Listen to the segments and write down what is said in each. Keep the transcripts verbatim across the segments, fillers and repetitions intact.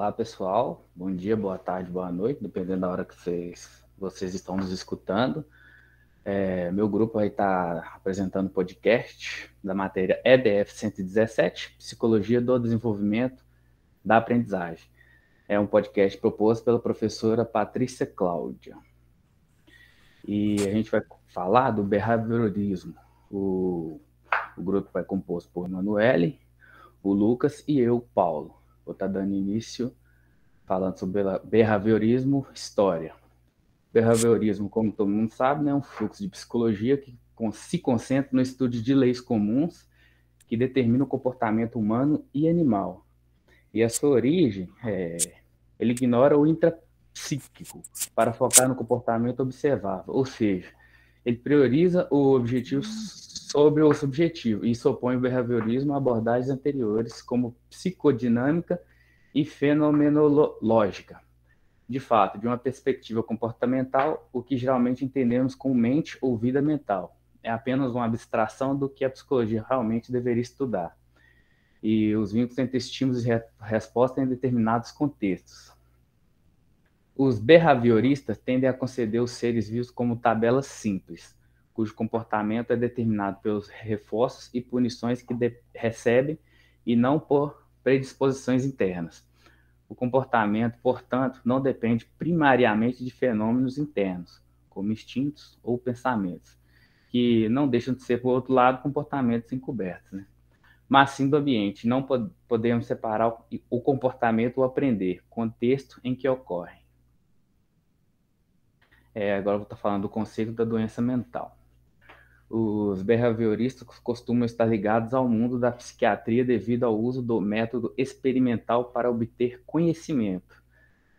Olá, pessoal. Bom dia, boa tarde, boa noite, dependendo da hora que vocês, vocês estão nos escutando. É, meu grupo vai estar apresentando o podcast da matéria E D F cento e dezessete, Psicologia do Desenvolvimento da Aprendizagem. É um podcast proposto pela professora Patrícia Cláudia. E a gente vai falar do behaviorismo. O, o grupo vai composto por Manuele, o Lucas e eu, Paulo. Vou estar dando início falando sobre behaviorismo, história. Behaviorismo, como todo mundo sabe, né, é um fluxo de psicologia que se concentra no estudo de leis comuns que determinam o comportamento humano e animal. E a sua origem, é, ele ignora o intrapsíquico para focar no comportamento observável, ou seja, ele prioriza o objetivo sobre o subjetivo, e isso opõe o behaviorismo a abordagens anteriores como psicodinâmica e fenomenológica. De fato, de uma perspectiva comportamental, o que geralmente entendemos como mente ou vida mental é apenas uma abstração do que a psicologia realmente deveria estudar, e os vínculos entre estímulos e re- resposta em determinados contextos. Os behavioristas tendem a conceder os seres vivos como tabelas simples, cujo comportamento é determinado pelos reforços e punições que de- recebem e não por predisposições internas. O comportamento, portanto, não depende primariamente de fenômenos internos, como instintos ou pensamentos, que não deixam de ser, por outro lado, comportamentos encobertos, né? Mas sim do ambiente. Não pod- podemos separar o, o comportamento ou aprender, contexto em que ocorre. É, agora eu vou estar falando do conceito da doença mental. Os behavioristas costumam estar ligados ao mundo da psiquiatria devido ao uso do método experimental para obter conhecimento.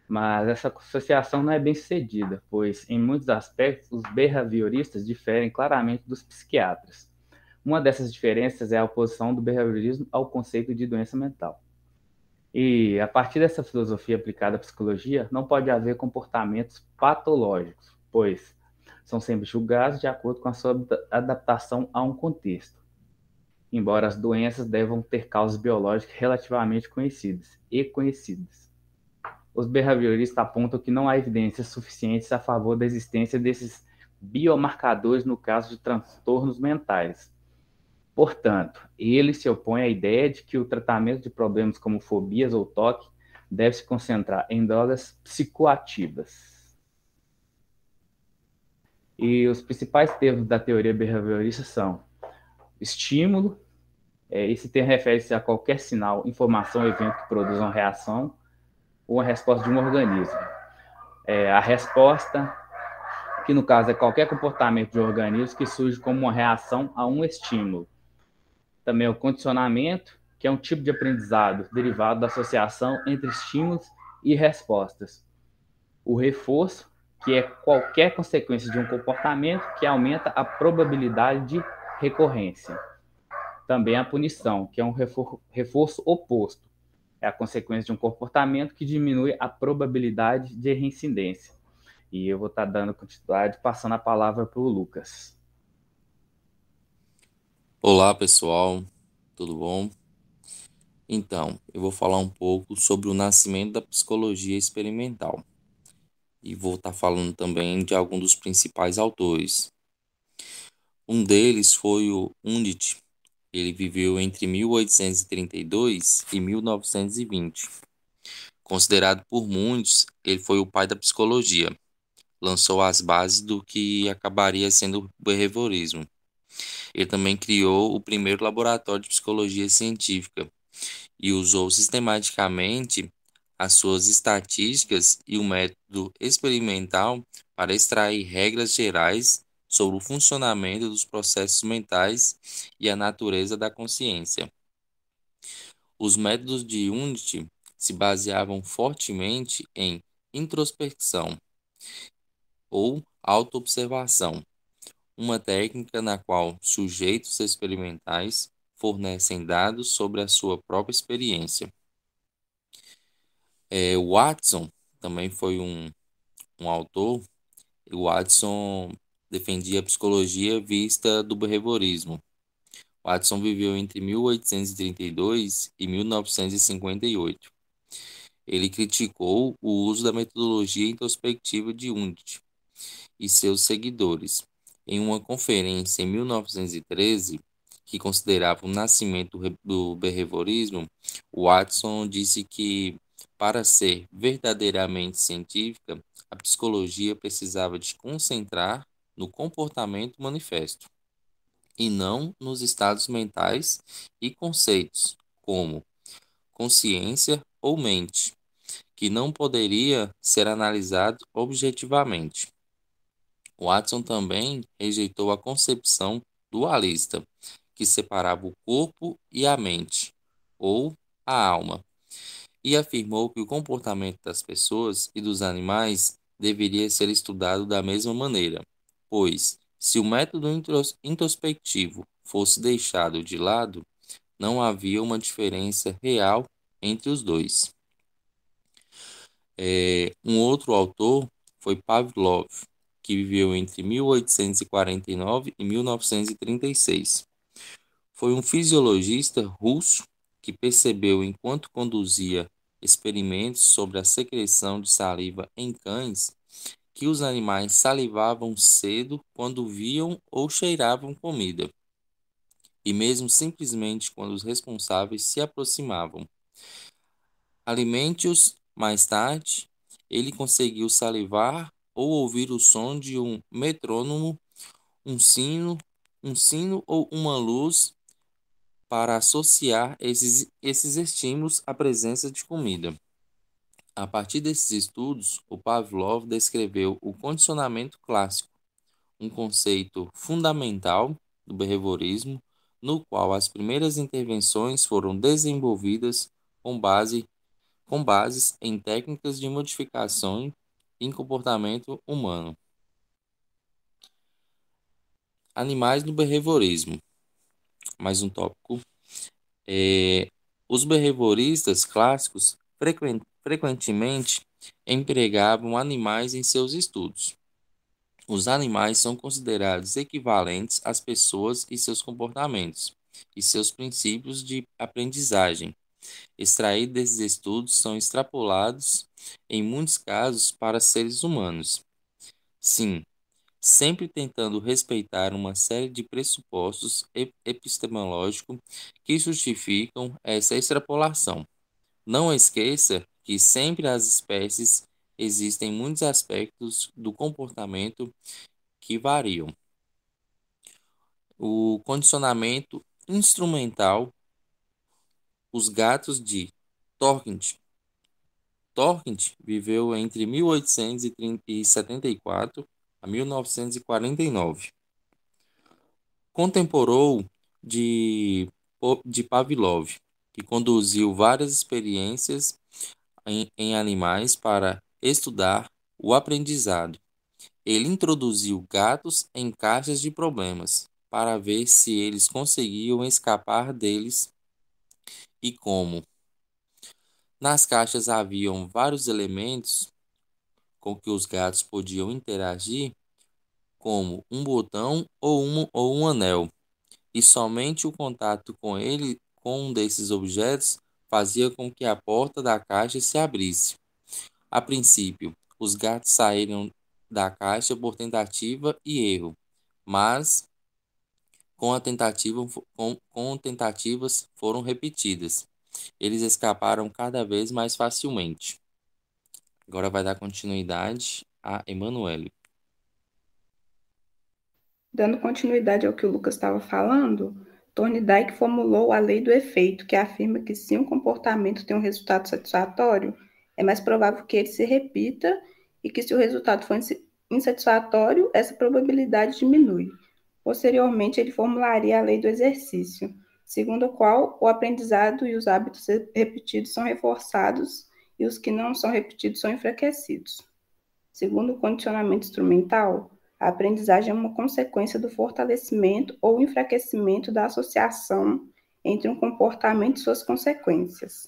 Mas essa associação não é bem sucedida, pois em muitos aspectos os behavioristas diferem claramente dos psiquiatras. Uma dessas diferenças é a oposição do behaviorismo ao conceito de doença mental. E a partir dessa filosofia aplicada à psicologia, não pode haver comportamentos patológicos, pois são sempre julgados de acordo com a sua adaptação a um contexto, embora as doenças devam ter causas biológicas relativamente conhecidas e conhecidas. Os behavioristas apontam que não há evidências suficientes a favor da existência desses biomarcadores no caso de transtornos mentais. Portanto, ele se opõe à ideia de que o tratamento de problemas como fobias ou toque deve se concentrar em drogas psicoativas. E os principais termos da teoria behaviorista são estímulo, é, esse termo refere-se a qualquer sinal, informação ou evento que produz uma reação ou a resposta de um organismo. É, a resposta, que no caso é qualquer comportamento de um organismo que surge como uma reação a um estímulo. Também o condicionamento, que é um tipo de aprendizado derivado da associação entre estímulos e respostas. O reforço, que é qualquer consequência de um comportamento que aumenta a probabilidade de recorrência. Também a punição, que é um refor- reforço oposto, é a consequência de um comportamento que diminui a probabilidade de reincidência. E eu vou estar dando continuidade, passando a palavra para o Lucas. Olá, pessoal, tudo bom? Então, eu vou falar um pouco sobre o nascimento da psicologia experimental. E vou estar falando também de alguns dos principais autores. Um deles foi o Wundt. Ele viveu entre mil oitocentos e trinta e dois e mil novecentos e vinte. Considerado por muitos, ele foi o pai da psicologia. Lançou as bases do que acabaria sendo o behaviorismo. Ele também criou o primeiro laboratório de psicologia científica e usou sistematicamente as suas estatísticas e o método experimental para extrair regras gerais sobre o funcionamento dos processos mentais e a natureza da consciência. Os métodos de Wundt se baseavam fortemente em introspecção ou autoobservação, uma técnica na qual sujeitos experimentais fornecem dados sobre a sua própria experiência. É, Watson também foi um, um autor. Watson defendia a psicologia vista do behaviorismo. Watson viveu entre mil oitocentos e trinta e dois e mil novecentos e cinquenta e oito. Ele criticou o uso da metodologia introspectiva de Wundt e seus seguidores. Em uma conferência em mil novecentos e treze, que considerava o nascimento do behaviorismo, Watson disse que, para ser verdadeiramente científica, a psicologia precisava de concentrar no comportamento manifesto, e não nos estados mentais e conceitos, como consciência ou mente, que não poderia ser analisado objetivamente. Watson também rejeitou a concepção dualista, que separava o corpo e a mente, ou a alma, e afirmou que o comportamento das pessoas e dos animais deveria ser estudado da mesma maneira, pois, se o método introspectivo fosse deixado de lado, não havia uma diferença real entre os dois. É, um outro autor foi Pavlov, que viveu entre mil oitocentos e quarenta e nove e mil novecentos e trinta e seis. Foi um fisiologista russo que percebeu, enquanto conduzia experimentos sobre a secreção de saliva em cães, que os animais salivavam cedo quando viam ou cheiravam comida, e mesmo simplesmente quando os responsáveis se aproximavam. Alimente-os mais tarde, ele conseguiu salivar ou ouvir o som de um metrônomo, um sino, um sino ou uma luz para associar esses, esses estímulos à presença de comida. A partir desses estudos, o Pavlov descreveu o condicionamento clássico, um conceito fundamental do behaviorismo, no qual as primeiras intervenções foram desenvolvidas com, base, com bases em técnicas de modificação em comportamento humano. Animais no behaviorismo. Mais um tópico. É, os behavioristas clássicos frequentaram frequentemente empregavam animais em seus estudos. Os animais são considerados equivalentes às pessoas e seus comportamentos e seus princípios de aprendizagem. Extraídos desses estudos são extrapolados, em muitos casos, para seres humanos. Sim, sempre tentando respeitar uma série de pressupostos epistemológicos que justificam essa extrapolação. Não esqueça que sempre as espécies existem muitos aspectos do comportamento que variam. O condicionamento instrumental, os gatos de Torkint. Torkint viveu entre mil oitocentos e setenta e quatro a mil novecentos e quarenta e nove. Contemporou de, de Pavlov, que conduziu várias experiências Em, em animais para estudar o aprendizado. Ele introduziu gatos em caixas de problemas para ver se eles conseguiam escapar deles e como. Nas caixas haviam vários elementos com que os gatos podiam interagir, como um botão ou um, ou um anel, e somente o contato com ele, com um desses objetos, fazia com que a porta da caixa se abrisse. A princípio, os gatos saíram da caixa por tentativa e erro, mas com, a tentativa, com, com tentativas foram repetidas. Eles escaparam cada vez mais facilmente. Agora vai dar continuidade a Emanuele. Dando continuidade ao que o Lucas estava falando, Thorndike formulou a lei do efeito, que afirma que se um comportamento tem um resultado satisfatório, é mais provável que ele se repita e que se o resultado for insatisfatório, essa probabilidade diminui. Posteriormente, ele formularia a lei do exercício, segundo a qual o aprendizado e os hábitos repetidos são reforçados e os que não são repetidos são enfraquecidos. Segundo o condicionamento instrumental, a aprendizagem é uma consequência do fortalecimento ou enfraquecimento da associação entre um comportamento e suas consequências.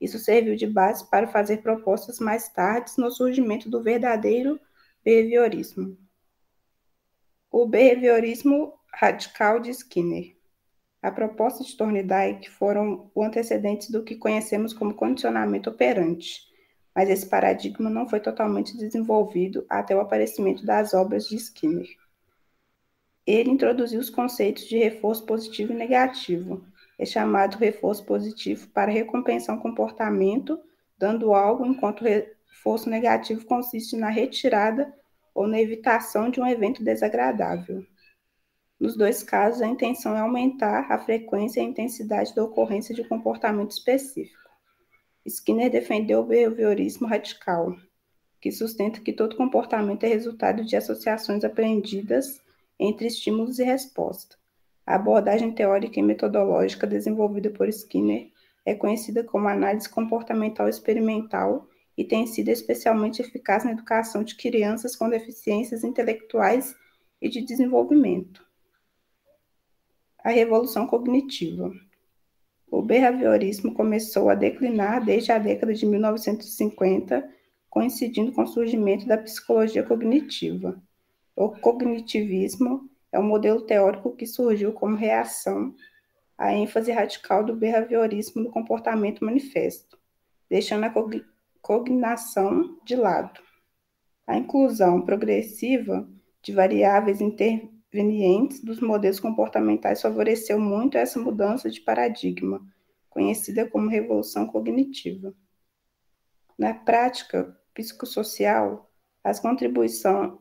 Isso serviu de base para fazer propostas mais tarde no surgimento do verdadeiro behaviorismo. O behaviorismo radical de Skinner. A proposta de Thorndike foram o antecedente do que conhecemos como condicionamento operante, mas esse paradigma não foi totalmente desenvolvido até o aparecimento das obras de Skinner. Ele introduziu os conceitos de reforço positivo e negativo. É chamado reforço positivo para recompensar um comportamento, dando algo, enquanto reforço negativo consiste na retirada ou na evitação de um evento desagradável. Nos dois casos, a intenção é aumentar a frequência e a intensidade da ocorrência de comportamento específico. Skinner defendeu o behaviorismo radical, que sustenta que todo comportamento é resultado de associações aprendidas entre estímulos e resposta. A abordagem teórica e metodológica desenvolvida por Skinner é conhecida como análise comportamental experimental e tem sido especialmente eficaz na educação de crianças com deficiências intelectuais e de desenvolvimento. A revolução cognitiva. O behaviorismo começou a declinar desde a década de mil novecentos e cinquenta, coincidindo com o surgimento da psicologia cognitiva. O cognitivismo é um modelo teórico que surgiu como reação à ênfase radical do behaviorismo no comportamento manifesto, deixando a cognação de lado. A inclusão progressiva de variáveis intervenientes dos modelos comportamentais favoreceu muito essa mudança de paradigma, conhecida como revolução cognitiva. Na prática psicossocial, as contribuições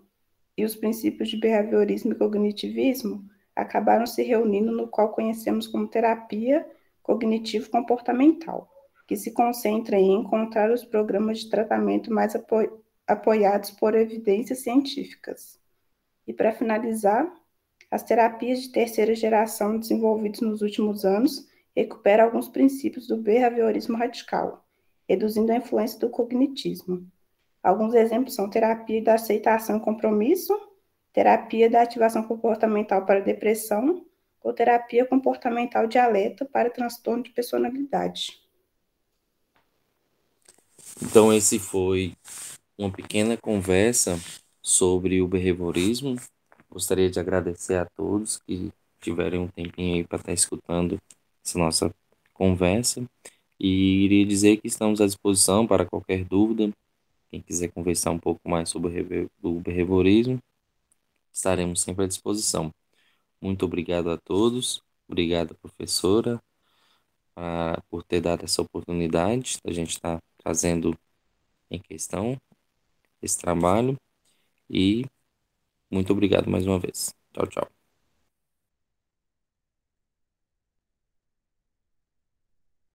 e os princípios de behaviorismo e cognitivismo acabaram se reunindo no qual conhecemos como terapia cognitivo-comportamental, que se concentra em encontrar os programas de tratamento mais apo- apoiados por evidências científicas. E para finalizar, as terapias de terceira geração desenvolvidas nos últimos anos recuperam alguns princípios do behaviorismo radical, reduzindo a influência do cognitismo. Alguns exemplos são terapia da aceitação e compromisso, terapia da ativação comportamental para depressão ou terapia comportamental de alerta para transtorno de personalidade. Então, esse foi uma pequena conversa sobre o behaviorismo. Gostaria de agradecer a todos que tiverem um tempinho aí para estar escutando essa nossa conversa. E iria dizer que estamos à disposição para qualquer dúvida. Quem quiser conversar um pouco mais sobre o behaviorismo, estaremos sempre à disposição. Muito obrigado a todos. Obrigado, professora, por ter dado essa oportunidade. A gente está trazendo em questão esse trabalho. E muito obrigado mais uma vez. Tchau, tchau.